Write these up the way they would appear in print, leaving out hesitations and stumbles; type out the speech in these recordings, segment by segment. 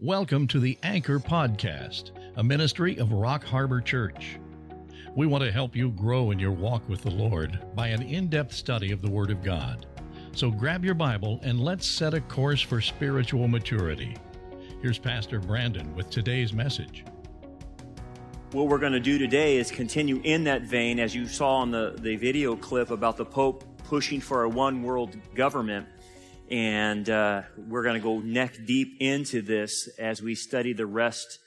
Welcome to the Anchor Podcast, a ministry of Rock Harbor Church. We want to help you grow in your walk with the Lord by an in-depth study of the Word of God. So grab your Bible and let's set a course for spiritual maturity. Here's Pastor Brandon with today's message. What we're going to do today is continue in that vein, as you saw in the video clip about the Pope pushing for a one-world government. And we're going to go neck deep into this as we study the rest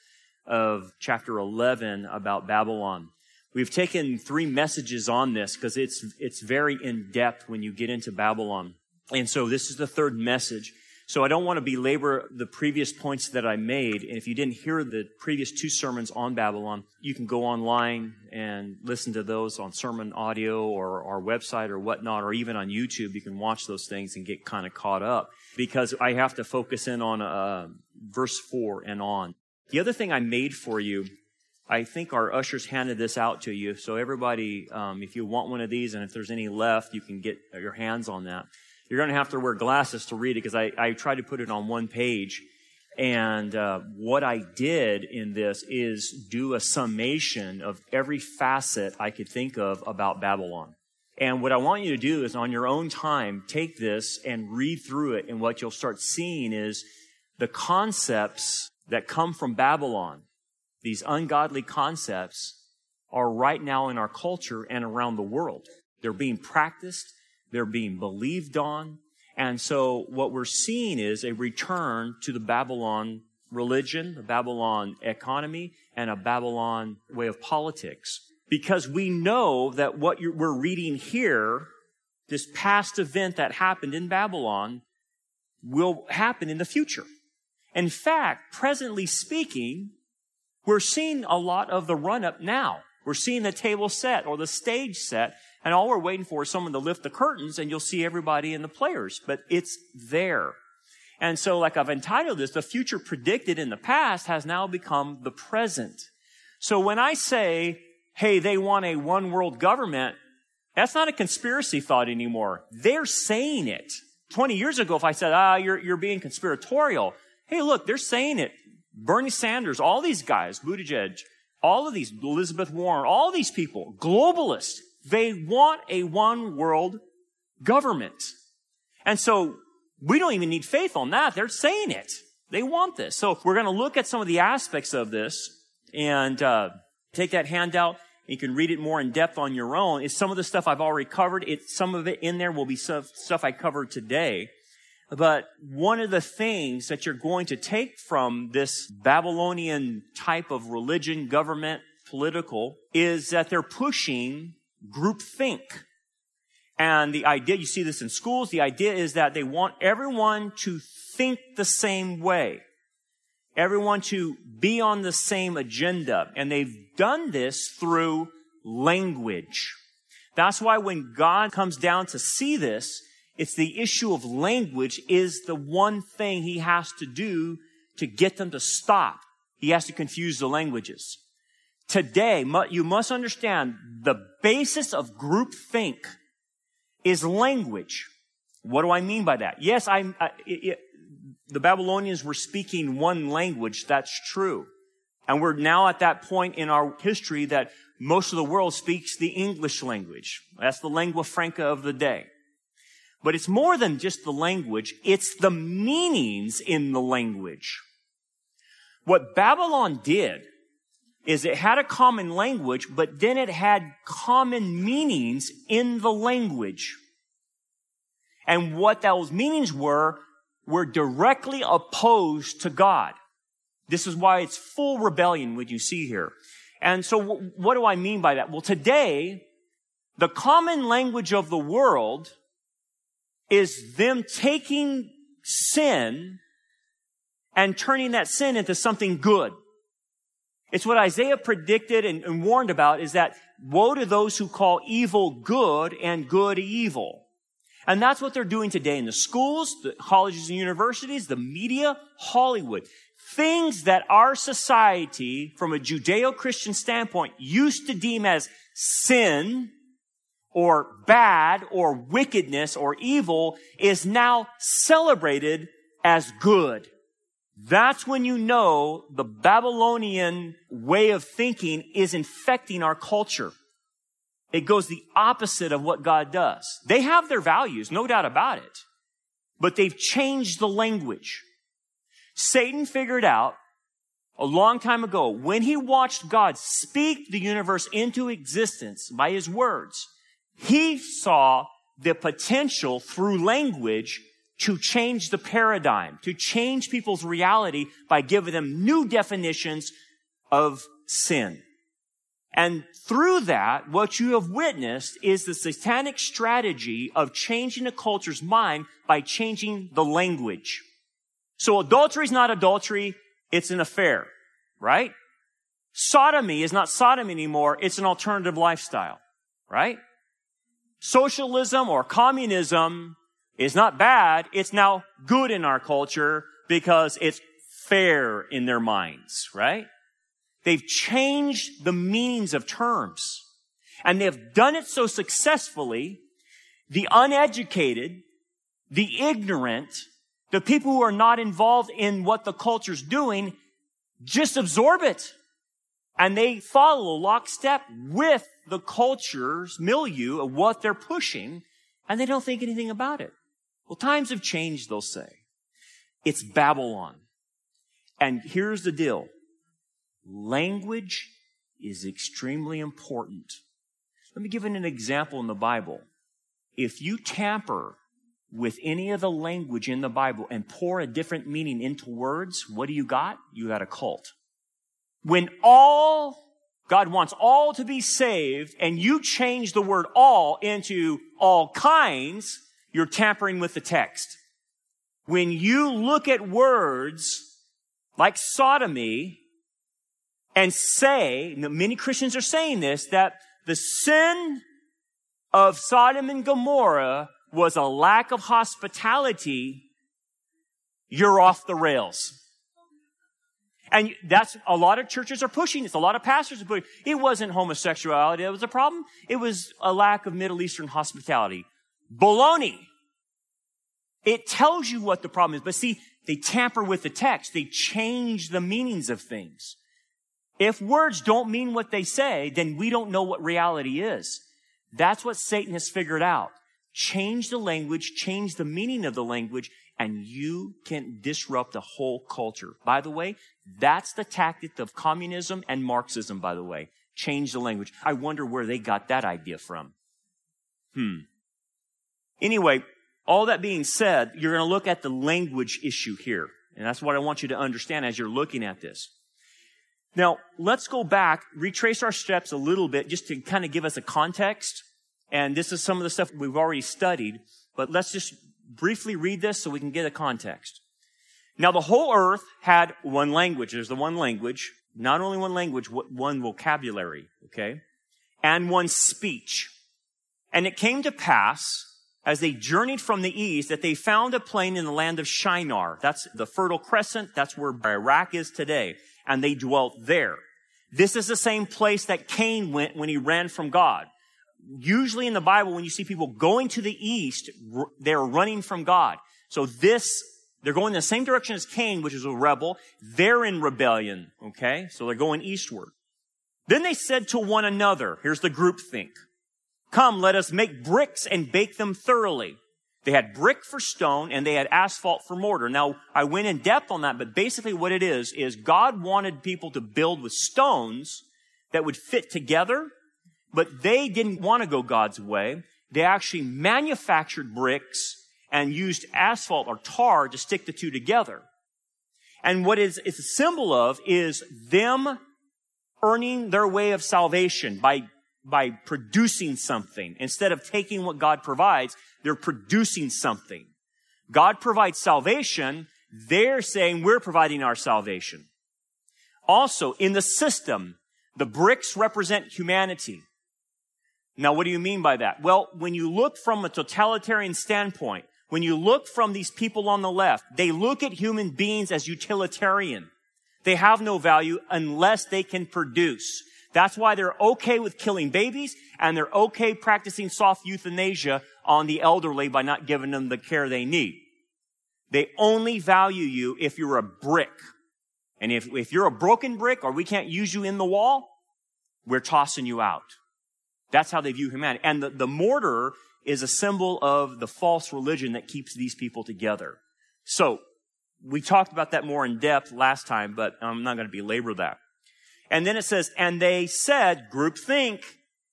of chapter 11 about Babylon. We've taken three messages on this because it's very in-depth when you get into Babylon. And so this is the third message. So I don't want to belabor the previous points that I made. And if you didn't hear the previous two sermons on Babylon, you can go online and listen to those on sermon audio or our website or whatnot, or even on YouTube. You can watch those things and get kind of caught up because I have to focus in on verse 4 and on. The other thing I made for you, I think our ushers handed this out to you. So everybody, if you want one of these and if there's any left, you can get your hands on that. You're going to have to wear glasses to read it because I tried to put it on one page. And what I did in this is do a summation of every facet I could think of about Babylon. And what I want you to do is on your own time, take this and read through it. And what you'll start seeing is the concepts that come from Babylon, these ungodly concepts, are right now in our culture and around the world. They're being practiced. They're being believed on. And so what we're seeing is a return to the Babylon religion, the Babylon economy, and a Babylon way of politics. Because we know that what we're reading here, this past event that happened in Babylon, will happen in the future. In fact, presently speaking, we're seeing a lot of the run-up now. We're seeing the table set or the stage set. And all we're waiting for is someone to lift the curtains and you'll see everybody and the players. But it's there. And so like I've entitled this, the future predicted in the past has now become the present. So when I say, hey, they want a one-world government, that's not a conspiracy thought anymore. They're saying it. 20 years ago, if I said, you're being conspiratorial. Hey, look, they're saying it. Bernie Sanders, all these guys, Buttigieg, all of these, Elizabeth Warren, all these people, globalists. They want a one-world government. And so we don't even need faith on that. They're saying it. They want this. So we're going to look at some of the aspects of this and take that handout. You can read it more in depth on your own. It's some of the stuff I've already covered. Some of it in there will be stuff I covered today. But one of the things that you're going to take from this Babylonian type of religion, government, political, is that they're pushing groupthink. And the idea, you see this in schools, the idea is that they want everyone to think the same way, everyone to be on the same agenda. And they've done this through language. That's why when God comes down to see this, it's the issue of language is the one thing he has to do to get them to stop. He has to confuse the languages. Today, you must understand the basis of groupthink is language. What do I mean by that? Yes, the Babylonians were speaking one language. That's true. And we're now at that point in our history that most of the world speaks the English language. That's the lingua franca of the day. But it's more than just the language. It's the meanings in the language. What Babylon did is it had a common language, but then it had common meanings in the language. And what those meanings were directly opposed to God. This is why it's full rebellion, what you see here. And so what do I mean by that? Well, today, the common language of the world is them taking sin and turning that sin into something good. It's what Isaiah predicted and warned about, is that woe to those who call evil good and good evil. And that's what they're doing today in the schools, the colleges and universities, the media, Hollywood. Things that our society, from a Judeo-Christian standpoint, used to deem as sin or bad or wickedness or evil is now celebrated as good. That's when you know the Babylonian way of thinking is infecting our culture. It goes the opposite of what God does. They have their values, no doubt about it, but they've changed the language. Satan figured out a long time ago, when he watched God speak the universe into existence by his words, he saw the potential through language to change the paradigm, to change people's reality by giving them new definitions of sin. And through that, what you have witnessed is the satanic strategy of changing a culture's mind by changing the language. So adultery is not adultery, it's an affair, right? Sodomy is not sodomy anymore, it's an alternative lifestyle, right? Socialism or communism is not bad, it's now good in our culture because it's fair in their minds, right? They've changed the meanings of terms, and they've done it so successfully, the uneducated, the ignorant, the people who are not involved in what the culture's doing just absorb it. And they follow lockstep with the culture's milieu of what they're pushing, and they don't think anything about it. Well, times have changed, they'll say. It's Babylon. And here's the deal. Language is extremely important. Let me give an example in the Bible. If you tamper with any of the language in the Bible and pour a different meaning into words, what do you got? You got a cult. When all, God wants all to be saved, and you change the word all into all kinds, you're tampering with the text. When you look at words like sodomy and say, many Christians are saying this, that the sin of Sodom and Gomorrah was a lack of hospitality, you're off the rails. And that's, a lot of churches are pushing this. A lot of pastors are pushing it. It wasn't homosexuality that was a problem. It was a lack of Middle Eastern hospitality. Baloney. It tells you what the problem is. But see, they tamper with the text. They change the meanings of things. If words don't mean what they say, then we don't know what reality is. That's what Satan has figured out. Change the language, change the meaning of the language, and you can disrupt the whole culture. By the way, that's the tactic of communism and Marxism, by the way. Change the language. I wonder where they got that idea from. Anyway, all that being said, you're going to look at the language issue here. And that's what I want you to understand as you're looking at this. Now, let's go back, retrace our steps a little bit just to kind of give us a context. And this is some of the stuff we've already studied, but let's just briefly read this so we can get a context. Now, the whole earth had one language. There's the one language, not only one language, one vocabulary, okay? And one speech. And it came to pass, as they journeyed from the east, that they found a plain in the land of Shinar. That's the Fertile Crescent. That's where Iraq is today. And they dwelt there. This is the same place that Cain went when he ran from God. Usually in the Bible, when you see people going to the east, they're running from God. So this, they're going in the same direction as Cain, which is a rebel. They're in rebellion, okay? So they're going eastward. Then they said to one another, here's the groupthink, come, let us make bricks and bake them thoroughly. They had brick for stone and they had asphalt for mortar. Now, I went in depth on that, but basically what it is God wanted people to build with stones that would fit together. But they didn't want to go God's way. They actually manufactured bricks and used asphalt or tar to stick the two together. And what it's a symbol of is them earning their way of salvation by producing something. Instead of taking what God provides, they're producing something. God provides salvation. They're saying we're providing our salvation. Also, in the system, the bricks represent humanity. Now, what do you mean by that? Well, when you look from a totalitarian standpoint, when you look from these people on the left, they look at human beings as utilitarian. They have no value unless they can produce. That's why they're okay with killing babies, and they're okay practicing soft euthanasia on the elderly by not giving them the care they need. They only value you if you're a brick. And if you're a broken brick or we can't use you in the wall, we're tossing you out. That's how they view humanity. And the mortar is a symbol of the false religion that keeps these people together. So we talked about that more in depth last time, but I'm not going to belabor that. And then it says, and they said, groupthink,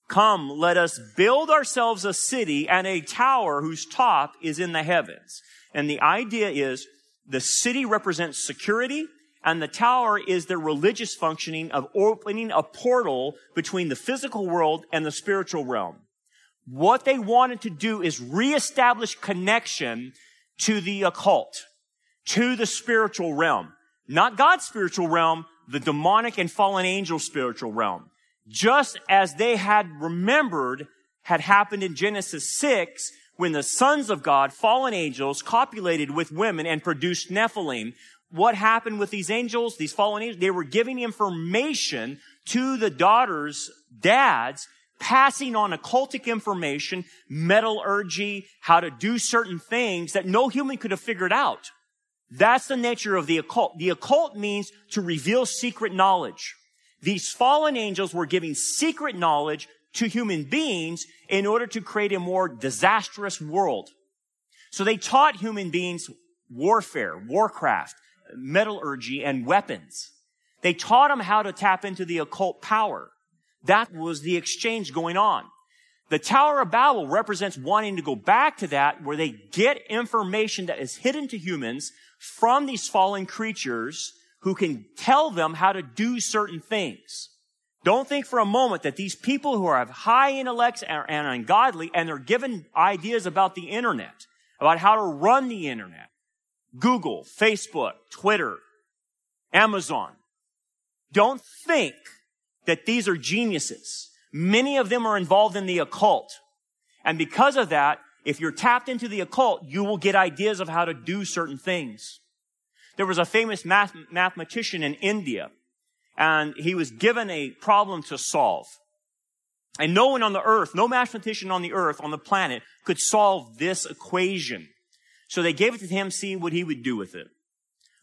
come, let us build ourselves a city and a tower whose top is in the heavens. And the idea is the city represents security, and the tower is the religious functioning of opening a portal between the physical world and the spiritual realm. What they wanted to do is reestablish connection to the occult, to the spiritual realm. Not God's spiritual realm, the demonic and fallen angel spiritual realm. Just as they had remembered had happened in Genesis 6, when the sons of God, fallen angels, copulated with women and produced Nephilim. What happened with these angels, these fallen angels? They were giving information to the daughters' dads, passing on occultic information, metallurgy, how to do certain things that no human could have figured out. That's the nature of the occult. The occult means to reveal secret knowledge. These fallen angels were giving secret knowledge to human beings in order to create a more disastrous world. So they taught human beings warfare, warcraft, metallurgy, and weapons. They taught them how to tap into the occult power. That was the exchange going on. The Tower of Babel represents wanting to go back to that, where they get information that is hidden to humans from these fallen creatures who can tell them how to do certain things. Don't think for a moment that these people who have high intellects and ungodly, and they're given ideas about the internet, about how to run the internet, Google, Facebook, Twitter, Amazon. Don't think that these are geniuses. Many of them are involved in the occult. And because of that, if you're tapped into the occult, you will get ideas of how to do certain things. There was a famous mathematician in India, and he was given a problem to solve. And no one on the earth, no mathematician on the earth, on the planet, could solve this equation. So they gave it to him, seeing what he would do with it.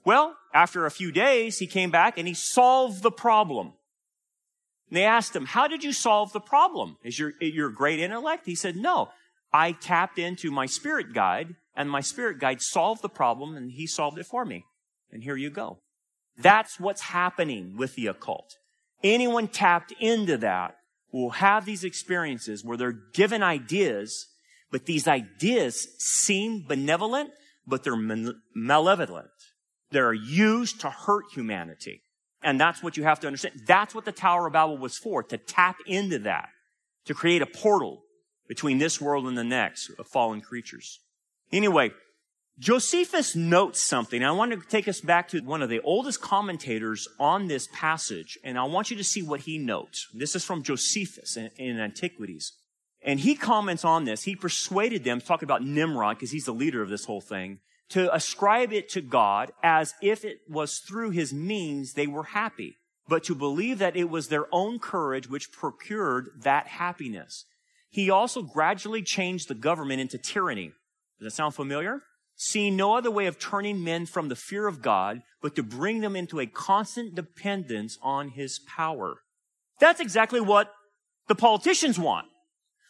Well, after a few days, he came back and he solved the problem. And they asked him, how did you solve the problem? Is your great intellect? He said, no, I tapped into my spirit guide, and my spirit guide solved the problem, and he solved it for me. And here you go. That's what's happening with the occult. Anyone tapped into that will have these experiences where they're given ideas, but these ideas seem benevolent, but they're malevolent. They're used to hurt humanity. And that's what you have to understand. That's what the Tower of Babel was for, to tap into that, to create a portal between this world and the next of fallen creatures. Anyway, Josephus notes something. I want to take us back to one of the oldest commentators on this passage, and I want you to see what he notes. This is from Josephus in Antiquities. And he comments on this. He persuaded them, talking about Nimrod, because he's the leader of this whole thing, to ascribe it to God as if it was through his means they were happy, but to believe that it was their own courage which procured that happiness. He also gradually changed the government into tyranny. Does that sound familiar? Seeing no other way of turning men from the fear of God, but to bring them into a constant dependence on his power. That's exactly what the politicians want.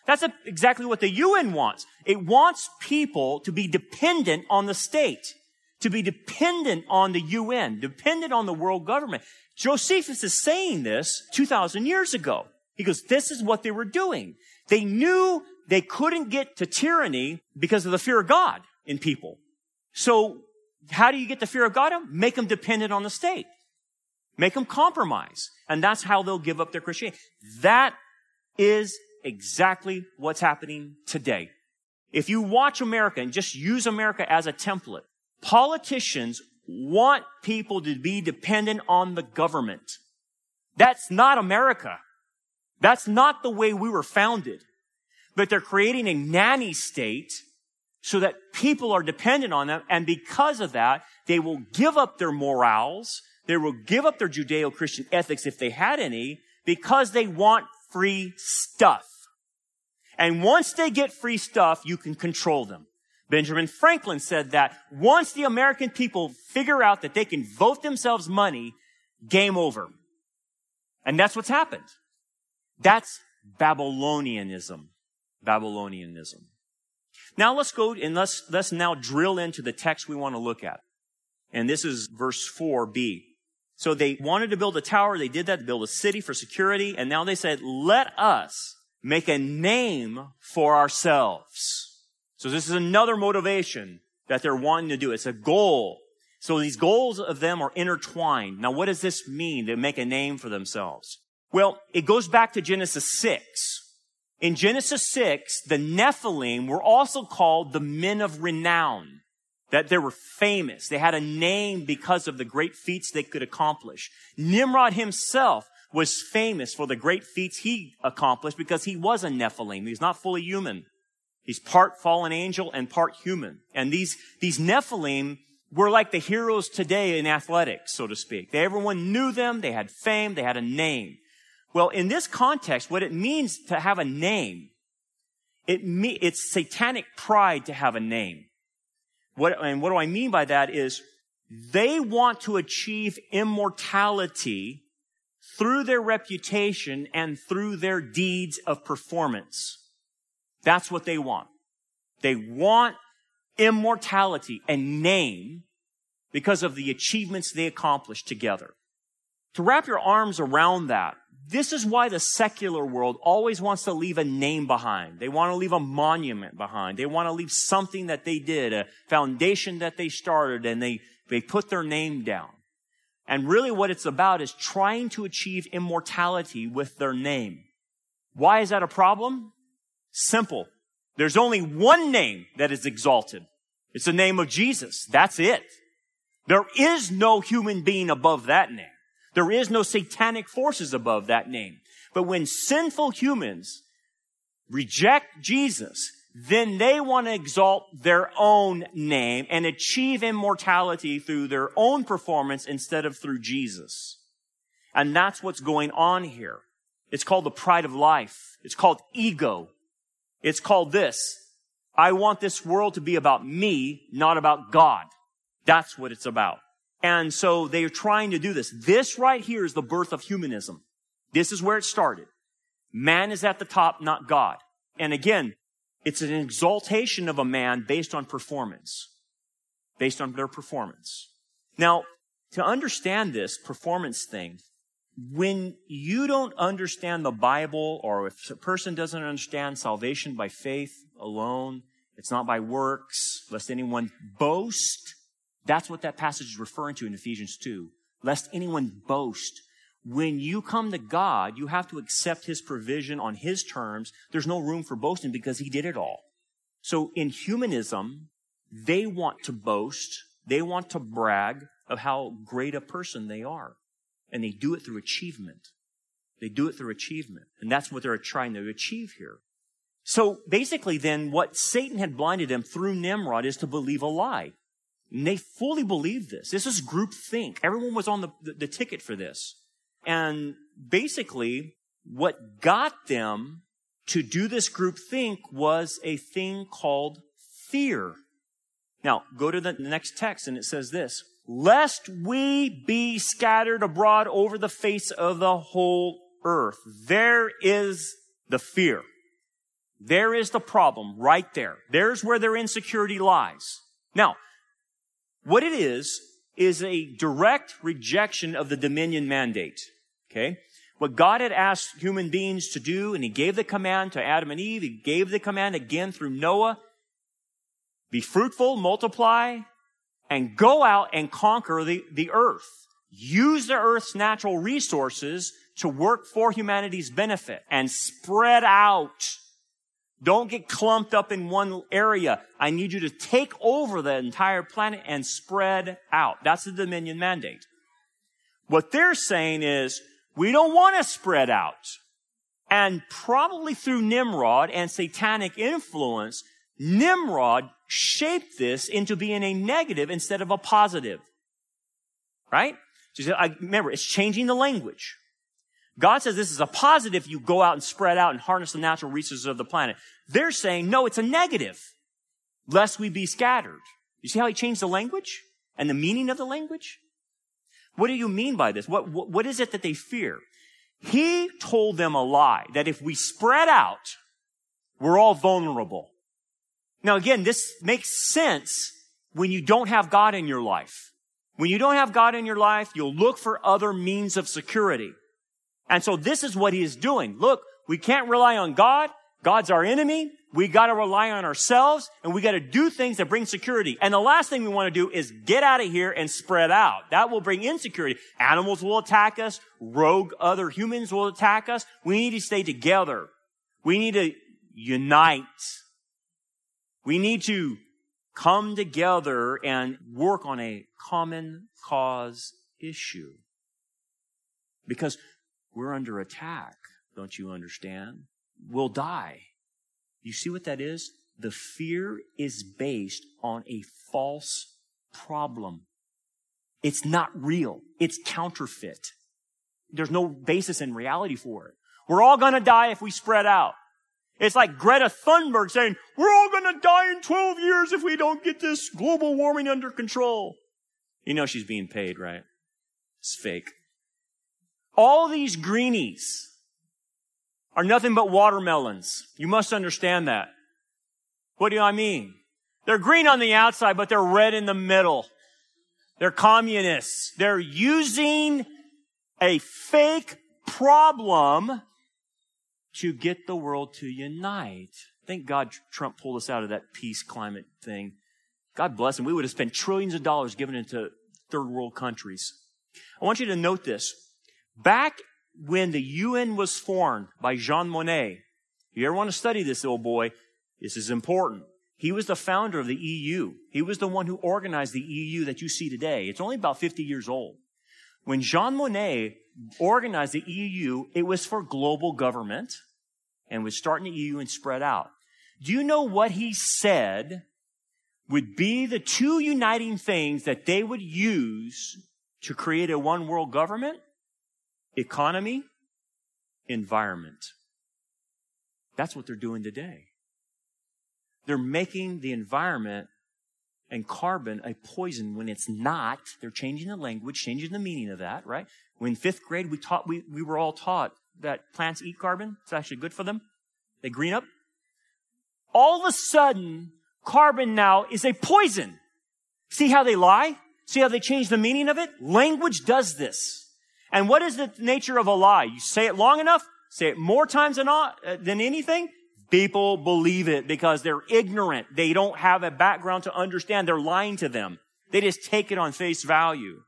That's exactly what the UN wants. It wants people to be dependent on the state, to be dependent on the UN, dependent on the world government. Josephus is saying this 2,000 years ago. He goes, this is what they were doing. They knew they couldn't get to tyranny because of the fear of God in people. So how do you get the fear of God? Make them dependent on the state. Make them compromise. And that's how they'll give up their Christianity. That is exactly what's happening today. If you watch America and just use America as a template, politicians want people to be dependent on the government. That's not America. That's not the way we were founded. But they're creating a nanny state so that people are dependent on them. And because of that, they will give up their morals. They will give up their Judeo-Christian ethics if they had any, because they want free stuff. And once they get free stuff, you can control them. Benjamin Franklin said that once the American people figure out that they can vote themselves money, game over. And that's what's happened. That's Babylonianism. Babylonianism. Now let's go and let's now drill into the text we want to look at. And this is verse 4b. So they wanted to build a tower. They did that to build a city for security. And now they said, let us make a name for ourselves. So this is another motivation that they're wanting to do. It's a goal. So these goals of them are intertwined. Now, what does this mean to make a name for themselves? Well, it goes back to Genesis 6. In Genesis 6, the Nephilim were also called the men of renown, that they were famous. They had a name because of the great feats they could accomplish. Nimrod himself was famous for the great feats he accomplished because he was a Nephilim. He's not fully human. He's part fallen angel and part human. And these Nephilim were like the heroes today in athletics, so to speak. Everyone knew them. They had fame. They had a name. Well, in this context, what it means to have a name, it's satanic pride to have a name. What do I mean by that is they want to achieve immortality through their reputation and through their deeds of performance. That's what they want. They want immortality and name because of the achievements they accomplished together. To wrap your arms around that, this is why the secular world always wants to leave a name behind. They want to leave a monument behind. They want to leave something that they did, a foundation that they started, and they put their name down. And really what it's about is trying to achieve immortality with their name. Why is that a problem? Simple. There's only one name that is exalted. It's the name of Jesus. That's it. There is no human being above that name. There is no satanic forces above that name. But when sinful humans reject Jesus, then they want to exalt their own name and achieve immortality through their own performance instead of through Jesus. And that's what's going on here. It's called the pride of life. It's called ego. It's called this. I want this world to be about me, not about God. That's what it's about. And so they are trying to do this. This right here is the birth of humanism. This is where it started. Man is at the top, not God. And again, it's an exaltation of a man based on performance, based on their performance. Now, to understand this performance thing, when you don't understand the Bible, or if a person doesn't understand salvation by faith alone, it's not by works, lest anyone boast. That's what that passage is referring to in Ephesians 2. Lest anyone boast. When you come to God, you have to accept his provision on his terms. There's no room for boasting because he did it all. So in humanism, they want to boast. They want to brag of how great a person they are. And they do it through achievement. They do it through achievement. And that's what they're trying to achieve here. So basically then what Satan had blinded them through Nimrod is to believe a lie. And they fully believed this. This is groupthink. Everyone was on the ticket for this. And basically, what got them to do this groupthink was a thing called fear. Now, go to the next text, and it says this. Lest we be scattered abroad over the face of the whole earth. There is the fear. There is the problem right there. There's where their insecurity lies. Now, what it is a direct rejection of the dominion mandate, okay? What God had asked human beings to do, and he gave the command to Adam and Eve, he gave the command again through Noah, be fruitful, multiply, and go out and conquer the earth. Use the earth's natural resources to work for humanity's benefit and spread out. Don't get clumped up in one area. I need you to take over the entire planet and spread out. That's the dominion mandate. What they're saying is, we don't want to spread out. And probably through Nimrod and satanic influence, Nimrod shaped this into being a negative instead of a positive. Right? So remember, it's changing the language. God says this is a positive. You go out and spread out and harness the natural resources of the planet. They're saying, no, it's a negative. lest we be scattered. You see how he changed the language and the meaning of the language? What do you mean by this? What is it that they fear? He told them a lie, that if we spread out, we're all vulnerable. Now, again, this makes sense when you don't have God in your life. When you don't have God in your life, you'll look for other means of security. And so this is what he is doing. Look, we can't rely on God. God's our enemy. We got to rely on ourselves, and we got to do things that bring security. And the last thing we want to do is get out of here and spread out. That will bring insecurity. Animals will attack us. Rogue other humans will attack us. We need to stay together. We need to unite. We need to come together and work on a common cause issue. Because we're under attack, don't you understand? We'll die. You see what that is? The fear is based on a false problem. It's not real. It's counterfeit. There's no basis in reality for it. We're all going to die if we spread out. It's like Greta Thunberg saying, we're all going to die in 12 years if we don't get this global warming under control. You know she's being paid, right? It's fake. All these greenies are nothing but watermelons. You must understand that. What do I mean? They're green on the outside, but they're red in the middle. They're communists. They're using a fake problem to get the world to unite. Thank God Trump pulled us out of that peace climate thing. God bless him. We would have spent trillions of dollars given into third world countries. I want you to note this. Back when the UN was formed by Jean Monnet, if you ever want to study this old boy, this is important. He was the founder of the EU. He was the one who organized the EU that you see today. It's only about 50 years old. When Jean Monnet organized the EU, it was for global government and was starting the EU and spread out. Do you know what he said would be the two uniting things that they would use to create a one world government? Economy, environment. That's what they're doing today. They're making the environment and carbon a poison when it's not. They're changing the language, changing the meaning of that, right? When fifth grade, we were all taught that plants eat carbon. It's actually good for them. They green up. All of a sudden, carbon now is a poison. See how they lie? See how they change the meaning of it? Language does this. And what is the nature of a lie? You say it long enough, say it more times than anything, people believe it because they're ignorant. They don't have a background to understand. They're lying to them. They just take it on face value.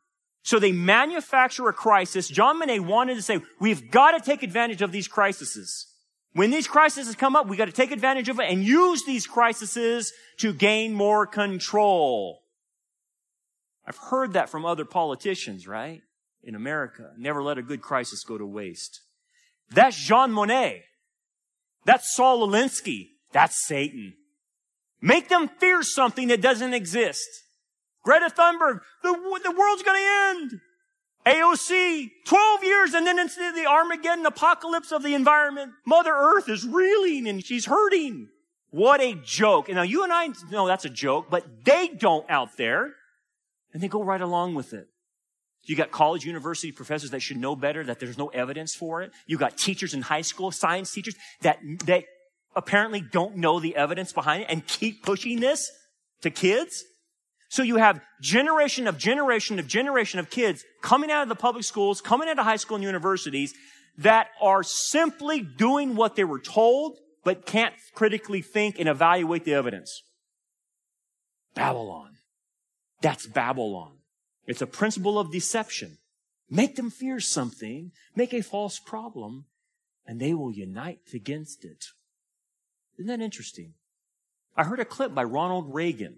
So they manufacture a crisis. Jean Monnet wanted to say, we've got to take advantage of these crises. When these crises come up, we've got to take advantage of it and use these crises to gain more control. I've heard that from other politicians, right? In America, never let a good crisis go to waste. That's Jean Monnet. That's Saul Alinsky. That's Satan. Make them fear something that doesn't exist. Greta Thunberg, the world's going to end. AOC, 12 years and then it's the Armageddon apocalypse of the environment. Mother Earth is reeling and she's hurting. What a joke. And now you and I know that's a joke, but they don't out there. And they go right along with it. You got college, university professors that should know better, that there's no evidence for it. You got teachers in high school, science teachers, that they apparently don't know the evidence behind it and keep pushing this to kids. So you have generation of generation of generation of kids coming out of the public schools, coming out of high school and universities that are simply doing what they were told, but can't critically think and evaluate the evidence. Babylon. That's Babylon. It's a principle of deception. Make them fear something, make a false problem, and they will unite against it. Isn't that interesting? I heard a clip by Ronald Reagan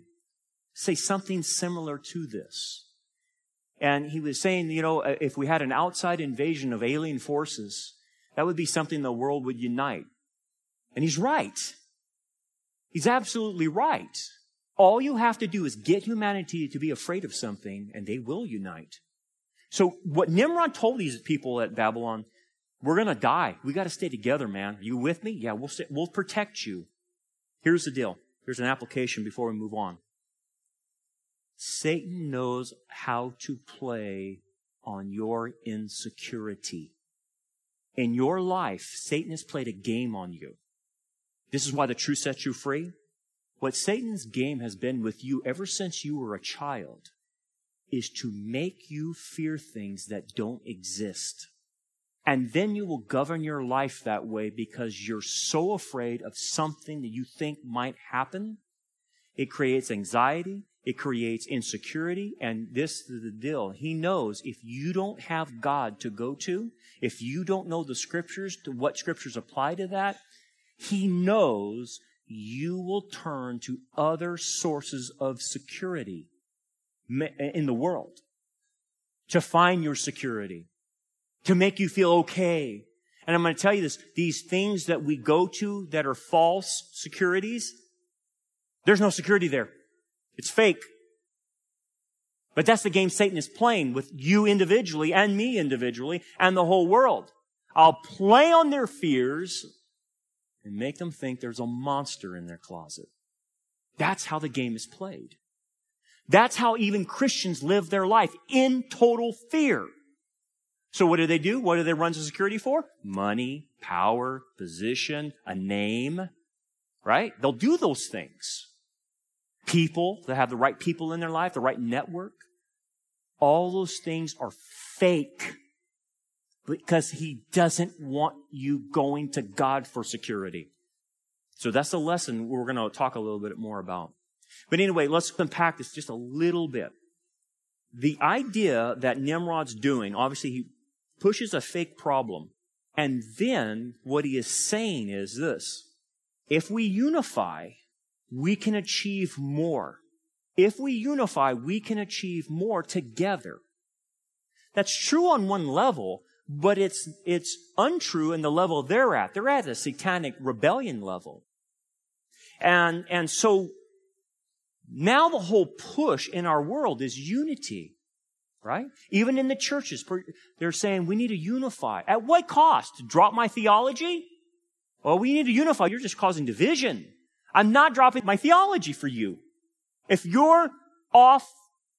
say something similar to this. And he was saying, you know, if we had an outside invasion of alien forces, that would be something the world would unite. And he's right. He's absolutely right. All you have to do is get humanity to be afraid of something, and they will unite. So what Nimrod told these people at Babylon, we're going to die. We got to stay together, man. Are you with me? Yeah, we'll protect you. Here's the deal. Here's an application before we move on. Satan knows how to play on your insecurity. In your life, Satan has played a game on you. This is why the truth sets you free. What Satan's game has been with you ever since you were a child is to make you fear things that don't exist. And then you will govern your life that way because you're so afraid of something that you think might happen. It creates anxiety. It creates insecurity, and this is the deal. He knows if you don't have God to go to, if you don't know the scriptures, to what scriptures apply to that, he knows you will turn to other sources of security in the world to find your security, to make you feel okay. And I'm going to tell you this, these things that we go to that are false securities, there's no security there. It's fake. But that's the game Satan is playing with you individually and me individually and the whole world. I'll play on their fears and make them think there's a monster in their closet. That's how the game is played. That's how even Christians live their life, in total fear. So what do? What do they run to security for? Money, power, position, a name, right? They'll do those things. People that have the right people in their life, the right network. All those things are fake because he doesn't want you going to God for security. So that's a lesson we're going to talk a little bit more about. But anyway, let's unpack this just a little bit. The idea that Nimrod's doing, obviously he pushes a fake problem. And then what he is saying is this. If we unify, we can achieve more. If we unify, we can achieve more together. That's true on one level, but it's untrue in the level they're at. They're at a satanic rebellion level. And so now the whole push in our world is unity, right? Even in the churches, they're saying we need to unify. At what cost? To drop my theology? Well, we need to unify. You're just causing division. I'm not dropping my theology for you. If you're off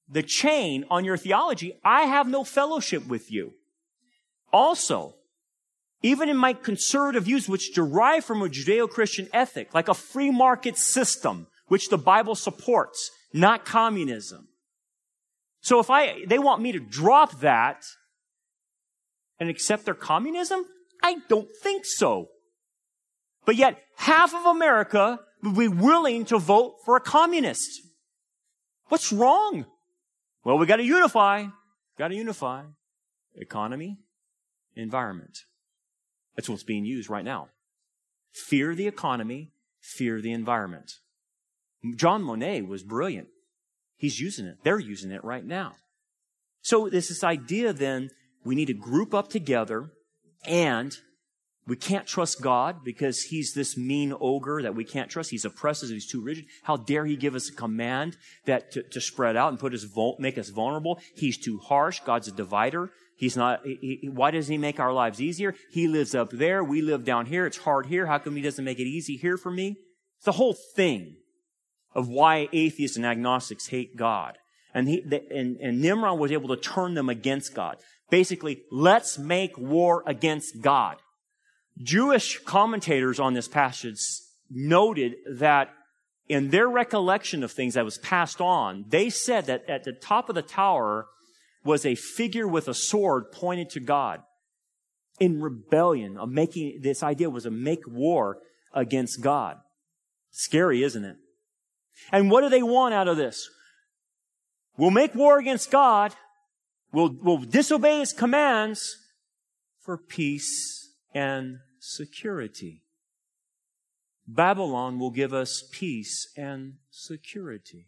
the chain on your theology, I have no fellowship with you. Also, even in my conservative views, which derive from a Judeo-Christian ethic, like a free market system, which the Bible supports, not communism. So if they want me to drop that and accept their communism, I don't think so. But yet, half of America would be willing to vote for a communist. What's wrong? Well, we got to unify. Got to unify. Economy, environment. That's what's being used right now. Fear the economy, fear the environment. Jean Monnet was brilliant. He's using it. They're using it right now. So there's this idea then, we need to group up together, and we can't trust God because he's this mean ogre that we can't trust. He's oppressive. He's too rigid. How dare he give us a command that to spread out and make us vulnerable? He's too harsh. God's a divider. He's not. Why doesn't he make our lives easier? He lives up there. We live down here. It's hard here. How come he doesn't make it easy here for me? It's the whole thing of why atheists and agnostics hate God. And Nimrod was able to turn them against God. Basically, let's make war against God. Jewish commentators on this passage noted that in their recollection of things that was passed on, they said that at the top of the tower was a figure with a sword pointed to God in rebellion, this idea was to make war against God. Scary, isn't it? And what do they want out of this? We'll make war against God. We'll disobey his commands for peace and security. Babylon will give us peace and security.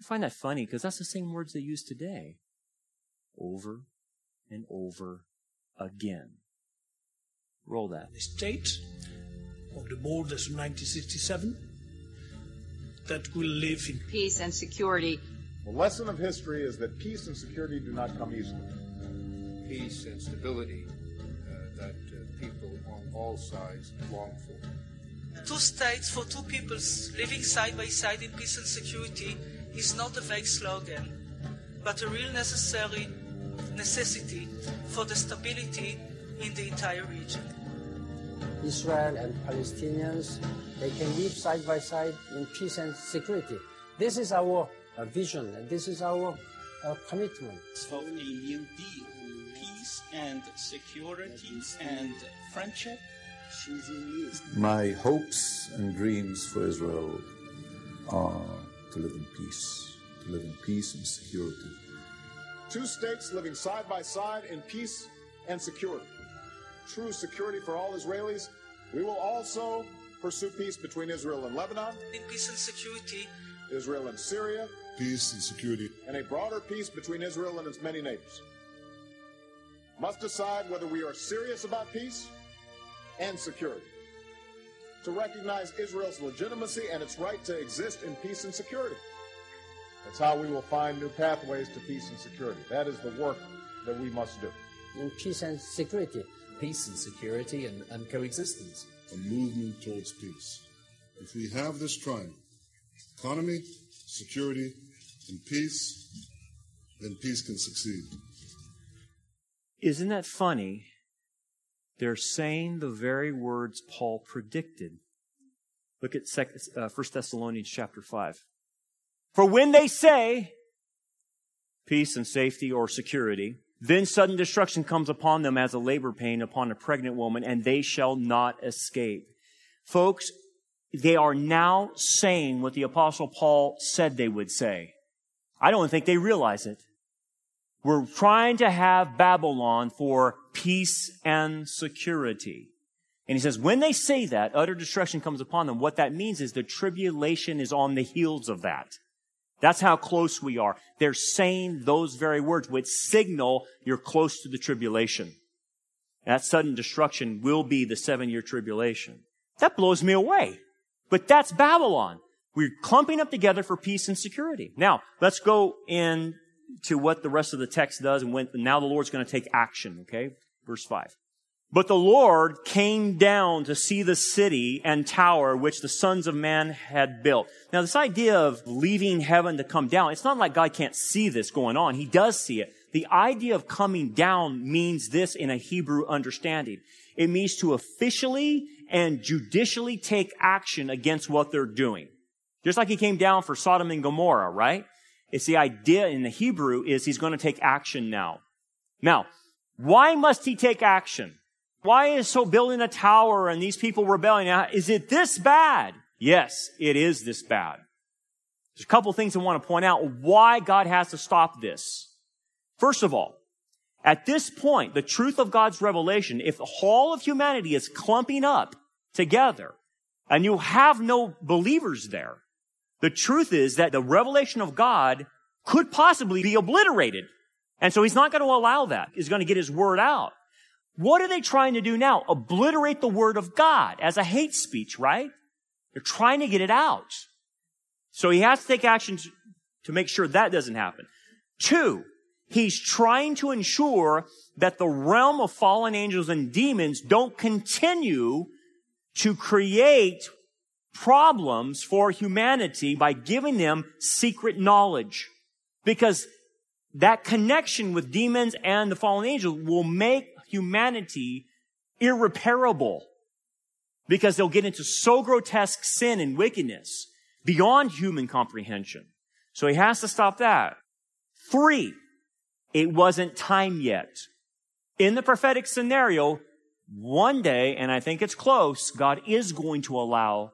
I find that funny because that's the same words they use today, over and over again. Roll that. The state of the borders of 1967 that will live in peace and security. The lesson of history is that peace and security do not come easily. Peace and stability that people on all sides long for. Two states for two peoples living side by side in peace and security is not a vague slogan, but a real necessity for the stability in the entire region. Israel and Palestinians, they can live side by side in peace and security. This is our vision, and this is our commitment. For a new deal, peace and security and friendship. My hopes and dreams for Israel are to live in peace and security. Two states living side by side in peace and security. True security for all Israelis. We will also pursue peace between Israel and Lebanon. In peace and security. Israel and Syria. Peace and security. And a broader peace between Israel and its many neighbors. Must decide whether we are serious about peace and security, to recognize Israel's legitimacy and its right to exist in peace and security. That's how we will find new pathways to peace and security. That is the work that we must do. In peace and security. Peace and security and coexistence. A movement towards peace. If we have this triangle, economy, security, and peace, then peace can succeed. Isn't that funny? They're saying the very words Paul predicted. Look at 1 Thessalonians chapter 5. For when they say peace and safety or security, then sudden destruction comes upon them as a labor pain upon a pregnant woman, and they shall not escape. Folks, they are now saying what the Apostle Paul said they would say. I don't think they realize it. We're trying to have Babylon for peace and security. And he says, when they say that, utter destruction comes upon them. What that means is the tribulation is on the heels of that. That's how close we are. They're saying those very words, which signal you're close to the tribulation. That sudden destruction will be the 7-year tribulation. That blows me away. But that's Babylon. We're clumping up together for peace and security. Now, let's go in to what the rest of the text does, and now the Lord's going to take action, okay? Verse 5. But the Lord came down to see the city and tower which the sons of man had built. Now, this idea of leaving heaven to come down, it's not like God can't see this going on. He does see it. The idea of coming down means this in a Hebrew understanding. It means to officially and judicially take action against what they're doing. Just like he came down for Sodom and Gomorrah, right? It's the idea in the Hebrew is he's going to take action now. Now, why must he take action? Why is so building a tower and these people rebelling? Is it this bad? Yes, it is this bad. There's a couple things I want to point out why God has to stop this. First of all, at this point, the truth of God's revelation, if all of humanity is clumping up together and you have no believers there, the truth is that the revelation of God could possibly be obliterated. And so he's not going to allow that. He's going to get his word out. What are they trying to do now? Obliterate the word of God as a hate speech, right? They're trying to get it out. So he has to take action to make sure that doesn't happen. 2, he's trying to ensure that the realm of fallen angels and demons don't continue to create problems for humanity by giving them secret knowledge, because that connection with demons and the fallen angels will make humanity irreparable, because they'll get into so grotesque sin and wickedness beyond human comprehension. So he has to stop that. 3, it wasn't time yet. In the prophetic scenario, one day, and I think it's close, God is going to allow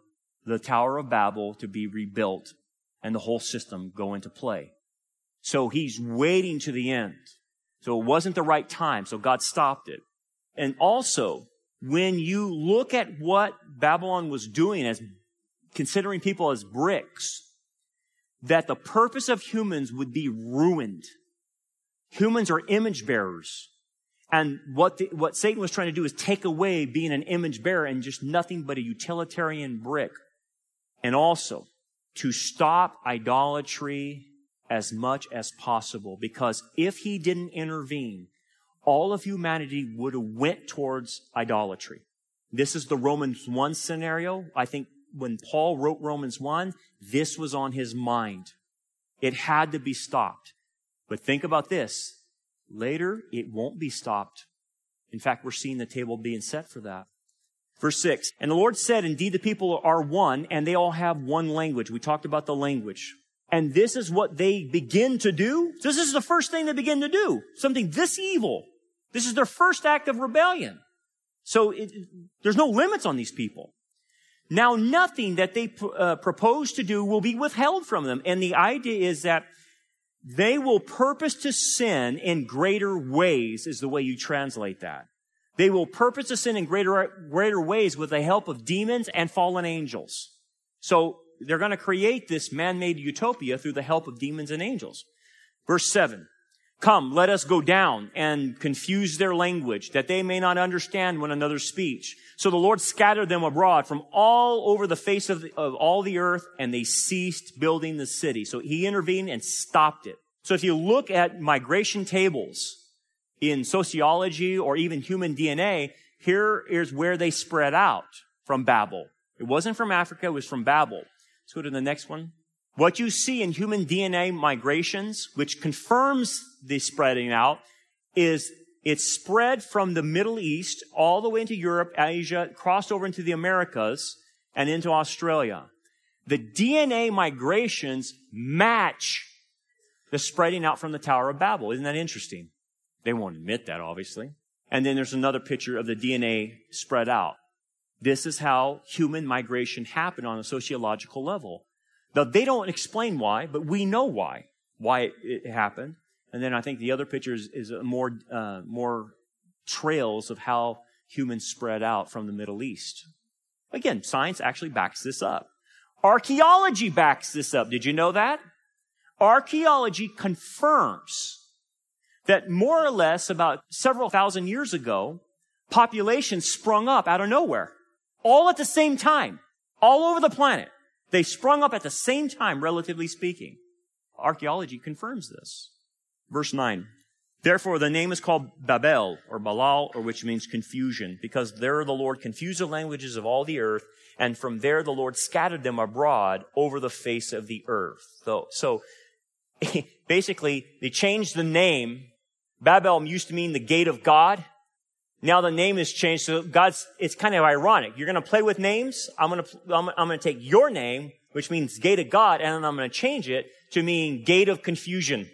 the Tower of Babel to be rebuilt and the whole system go into play. So he's waiting to the end. So it wasn't the right time, so God stopped it. And also, when you look at what Babylon was doing, as considering people as bricks, that the purpose of humans would be ruined. Humans are image bearers. And what Satan was trying to do is take away being an image bearer and just nothing but a utilitarian brick. And also, to stop idolatry as much as possible, because if he didn't intervene, all of humanity would have went towards idolatry. This is the Romans 1 scenario. I think when Paul wrote Romans 1, this was on his mind. It had to be stopped. But think about this. Later, it won't be stopped. In fact, we're seeing the table being set for that. Verse 6, and the Lord said, indeed, the people are one, and they all have one language. We talked about the language. And this is what they begin to do. This is the first thing they begin to do, something this evil. This is their first act of rebellion. So there's no limits on these people. Now, nothing that they propose to do will be withheld from them. And the idea is that they will purpose to sin in greater ways, is the way you translate that. They will purpose to sin in greater ways with the help of demons and fallen angels. So they're going to create this man-made utopia through the help of demons and angels. Verse 7, come, let us go down and confuse their language, that they may not understand one another's speech. So the Lord scattered them abroad from all over the face of all the earth, and they ceased building the city. So he intervened and stopped it. So if you look at migration tables in sociology or even human DNA, here is where they spread out from Babel. It wasn't from Africa, it was from Babel. Let's go to the next one. What you see in human DNA migrations, which confirms the spreading out, is it spread from the Middle East all the way into Europe, Asia, crossed over into the Americas, and into Australia. The DNA migrations match the spreading out from the Tower of Babel. Isn't that interesting? They won't admit that, obviously. And then there's another picture of the DNA spread out. This is how human migration happened on a sociological level. Now, they don't explain why, but we know why it happened. And then I think the other picture is more trails of how humans spread out from the Middle East. Again, science actually backs this up. Archaeology backs this up. Did you know that? Archaeology confirms that more or less about several thousand years ago, populations sprung up out of nowhere. All at the same time, all over the planet. They sprung up at the same time, relatively speaking. Archaeology confirms this. Verse 9. Therefore, the name is called Babel, or Balal, or which means confusion, because there the Lord confused the languages of all the earth, and from there the Lord scattered them abroad over the face of the earth. So basically, they changed the name. Babel used to mean the gate of God. Now the name is changed, so it's kind of ironic. You're going to play with names. I'm going to take your name, which means gate of God, and then I'm going to change it to mean gate of confusion.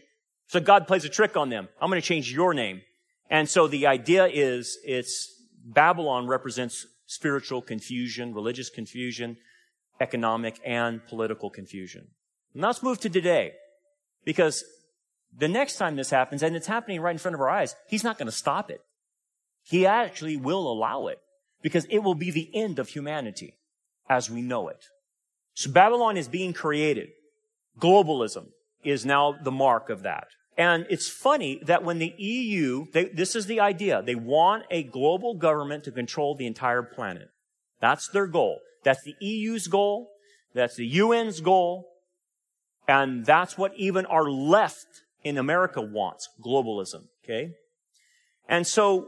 So God plays a trick on them. I'm going to change your name. And so the idea is it's Babylon represents spiritual confusion, religious confusion, economic and political confusion. Now let's move to today, because the next time this happens, and it's happening right in front of our eyes, he's not going to stop it. He actually will allow it, because it will be the end of humanity as we know it. So Babylon is being created. Globalism is now the mark of that. And it's funny that when the EU, this is the idea, they want a global government to control the entire planet. That's their goal. That's the EU's goal. That's the UN's goal. And that's what even our left in America wants, globalism, okay? And so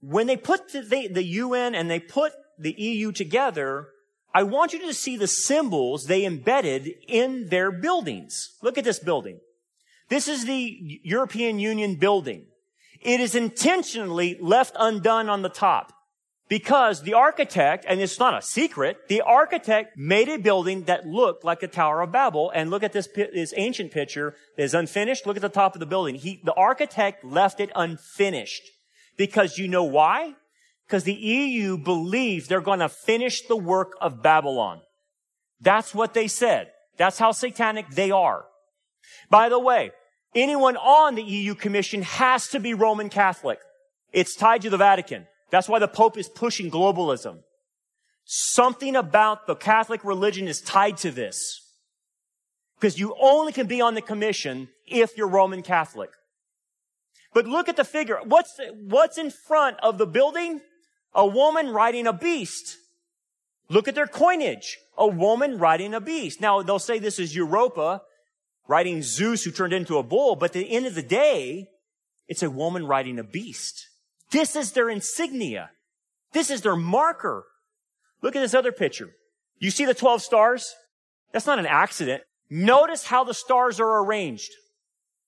when they put the UN and they put the EU together, I want you to see the symbols they embedded in their buildings. Look at this building. This is the European Union building. It is intentionally left undone on the top because the architect, and it's not a secret, the architect made a building that looked like the Tower of Babel. And look at this ancient picture. It's unfinished. Look at the top of the building. The architect left it unfinished. Because you know why? Because the EU believes they're going to finish the work of Babylon. That's what they said. That's how satanic they are. By the way, anyone on the EU Commission has to be Roman Catholic. It's tied to the Vatican. That's why the Pope is pushing globalism. Something about the Catholic religion is tied to this. Because you only can be on the Commission if you're Roman Catholic. But look at the figure. What's in front of the building? A woman riding a beast. Look at their coinage. A woman riding a beast. Now, they'll say this is Europa riding Zeus, who turned into a bull. But at the end of the day, it's a woman riding a beast. This is their insignia. This is their marker. Look at this other picture. You see the 12 stars? That's not an accident. Notice how the stars are arranged.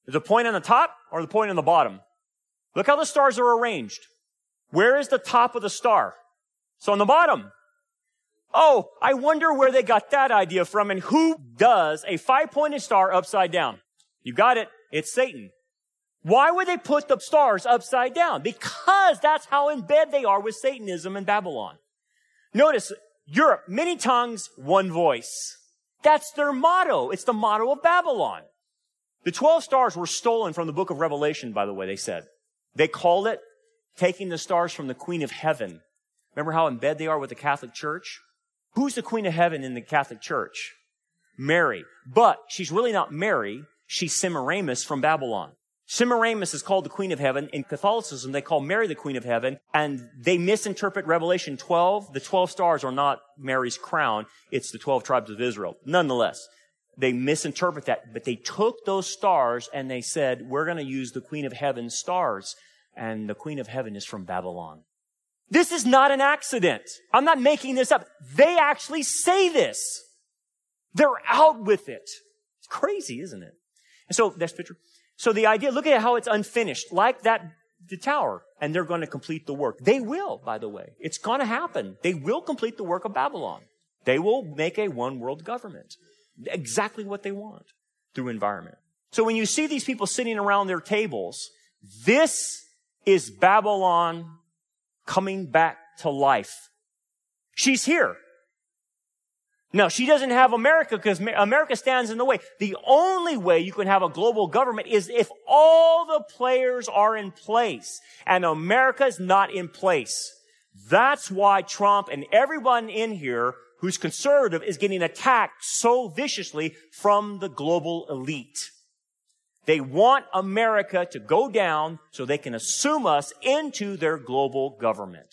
There's a point on the top or the point on the bottom. Look how the stars are arranged. Where is the top of the star? It's on the bottom. Oh, I wonder where they got that idea from, and who does a five-pointed star upside down? You got it. It's Satan. Why would they put the stars upside down? Because that's how in bed they are with Satanism and Babylon. Notice, Europe, many tongues, one voice. That's their motto. It's the motto of Babylon. The 12 stars were stolen from the book of Revelation, by the way, they said. They called it taking the stars from the Queen of Heaven. Remember how in bed they are with the Catholic Church? Who's the Queen of Heaven in the Catholic Church? Mary. But she's really not Mary. She's Semiramis from Babylon. Semiramis is called the Queen of Heaven. In Catholicism, they call Mary the Queen of Heaven, and they misinterpret Revelation 12. The 12 stars are not Mary's crown. It's the 12 tribes of Israel. Nonetheless, they misinterpret that, but they took those stars and they said, we're going to use the Queen of Heaven's stars, and the Queen of Heaven is from Babylon. This is not an accident. I'm not making this up. They actually say this. They're out with it. It's crazy, isn't it? And so, next picture. So the idea, look at how it's unfinished, like that, the tower, and they're going to complete the work. They will, by the way. It's going to happen. They will complete the work of Babylon. They will make a one-world government, exactly what they want through environment. So when you see these people sitting around their tables, this is Babylon coming back to life. She's here. No, she doesn't have America because America stands in the way. The only way you can have a global government is if all the players are in place, and America's not in place. That's why Trump and everyone in here who's conservative is getting attacked so viciously from the global elite. They want America to go down so they can assume us into their global government.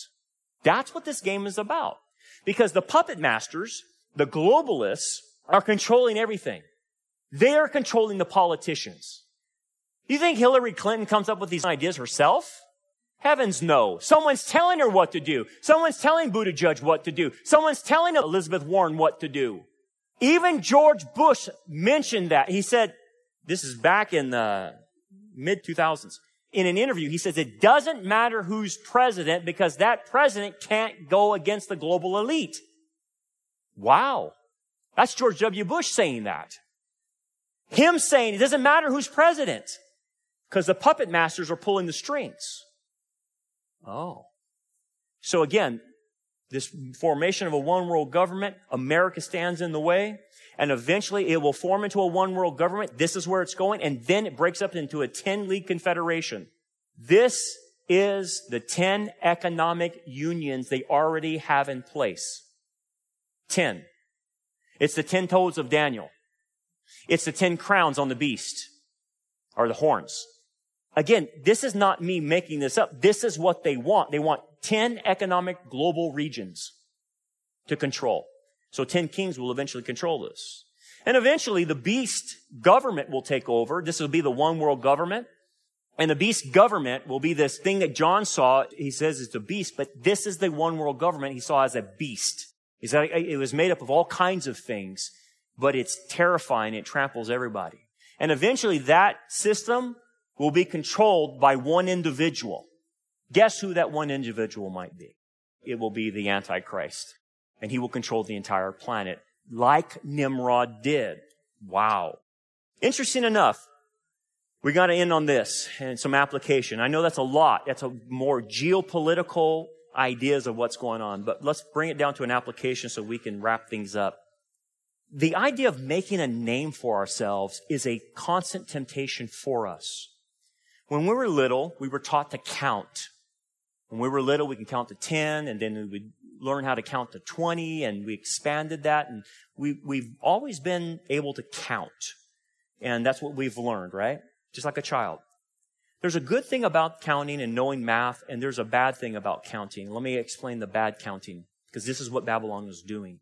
That's what this game is about, because the puppet masters, the globalists, are controlling everything. They are controlling the politicians. You think Hillary Clinton comes up with these ideas herself? Heavens no. Someone's telling her what to do. Someone's telling Buttigieg what to do. Someone's telling Elizabeth Warren what to do. Even George Bush mentioned that. He said, this is back in the mid-2000s. In an interview, he says, it doesn't matter who's president because that president can't go against the global elite. Wow. That's George W. Bush saying that. Him saying it doesn't matter who's president because the puppet masters are pulling the strings. Oh. So again, this formation of a one-world government, America stands in the way, and eventually it will form into a one-world government. This is where it's going, and then it breaks up into a 10-league confederation. This is the 10 economic unions they already have in place. 10. It's the 10 toes of Daniel. It's the 10 crowns on the beast, or the horns. Again, this is not me making this up. This is what they want. They want 10 economic global regions to control. So 10 kings will eventually control this. And eventually the beast government will take over. This will be the one world government. And the beast government will be this thing that John saw. He says it's a beast, but this is the one world government he saw as a beast. Is that it was made up of all kinds of things, but it's terrifying. It tramples everybody. And eventually that system will be controlled by one individual. Guess who that one individual might be? It will be the Antichrist. And he will control the entire planet like Nimrod did. Wow. Interesting enough, we got to end on this and some application. I know that's a lot. That's a more geopolitical ideas of what's going on, but let's bring it down to an application so we can wrap things up. The idea of making a name for ourselves is a constant temptation for us. When we were little, we were taught to count. When we were little, we can count to 10, and then we would learn how to count to 20, and we expanded that, and we've always been able to count. And that's what we've learned, right? Just like a child. There's a good thing about counting and knowing math, and there's a bad thing about counting. Let me explain the bad counting, because this is what Babylon was doing.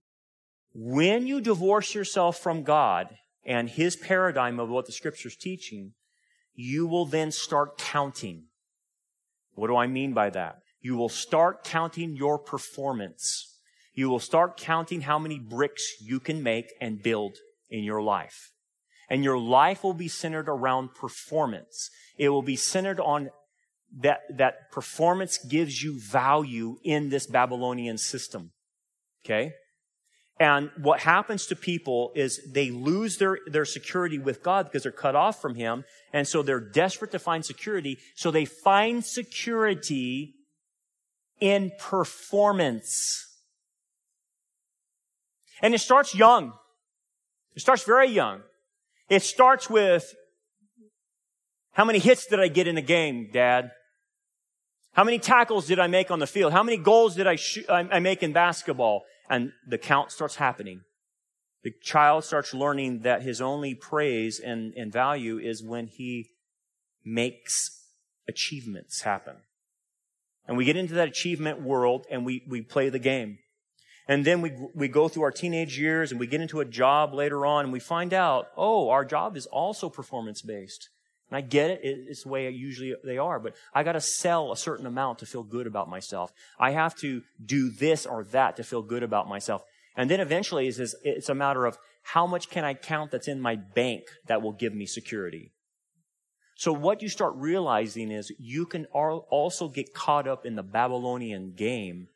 When you divorce yourself from God and His paradigm of what the Scripture's teaching, you will then start counting. What do I mean by that? You will start counting your performance. You will start counting how many bricks you can make and build in your life. And your life will be centered around performance. It will be centered on that performance gives you value in this Babylonian system. Okay? And what happens to people is they lose their security with God because they're cut off from Him. And so they're desperate to find security. So they find security in performance. And it starts young. It starts very young. It starts with, how many hits did I get in the game, Dad? How many tackles did I make on the field? How many goals did I make in basketball? And the count starts happening. The child starts learning that his only praise and value is when he makes achievements happen. And we get into that achievement world and we play the game. And then we go through our teenage years and we get into a job later on and we find out, oh, our job is also performance-based. And I get it. It's the way usually they are. But I got to sell a certain amount to feel good about myself. I have to do this or that to feel good about myself. And then eventually it's a matter of how much can I count that's in my bank that will give me security. So what you start realizing is you can also get caught up in the Babylonian game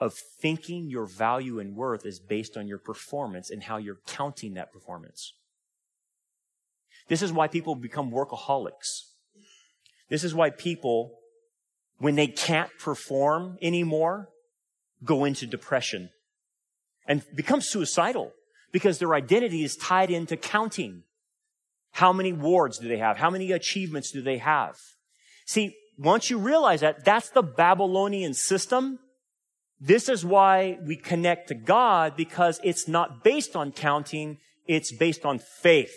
of thinking your value and worth is based on your performance and how you're counting that performance. This is why people become workaholics. This is why people, when they can't perform anymore, go into depression and become suicidal because their identity is tied into counting. How many awards do they have? How many achievements do they have? See, once you realize that, that's the Babylonian system. This is why we connect to God, because it's not based on counting. It's based on faith.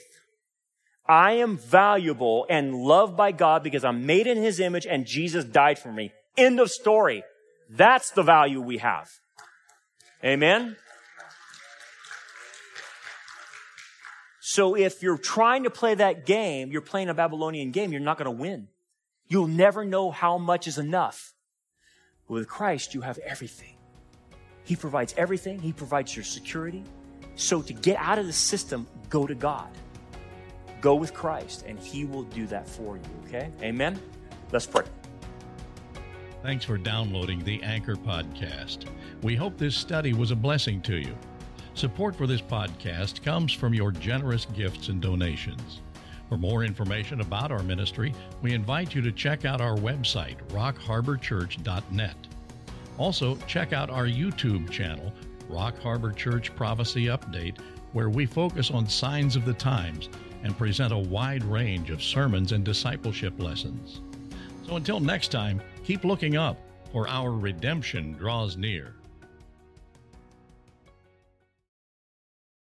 I am valuable and loved by God because I'm made in His image and Jesus died for me. End of story. That's the value we have. Amen? So if you're trying to play that game, you're playing a Babylonian game, you're not going to win. You'll never know how much is enough. With Christ, you have everything. He provides everything. He provides your security. So to get out of the system, go to God. Go with Christ, and He will do that for you, okay? Amen? Let's pray. Thanks for downloading the Anchor Podcast. We hope this study was a blessing to you. Support for this podcast comes from your generous gifts and donations. For more information about our ministry, we invite you to check out our website, rockharborchurch.net. Also, check out our YouTube channel, Rock Harbor Church Prophecy Update, where we focus on signs of the times and present a wide range of sermons and discipleship lessons. So until next time, keep looking up, for our redemption draws near.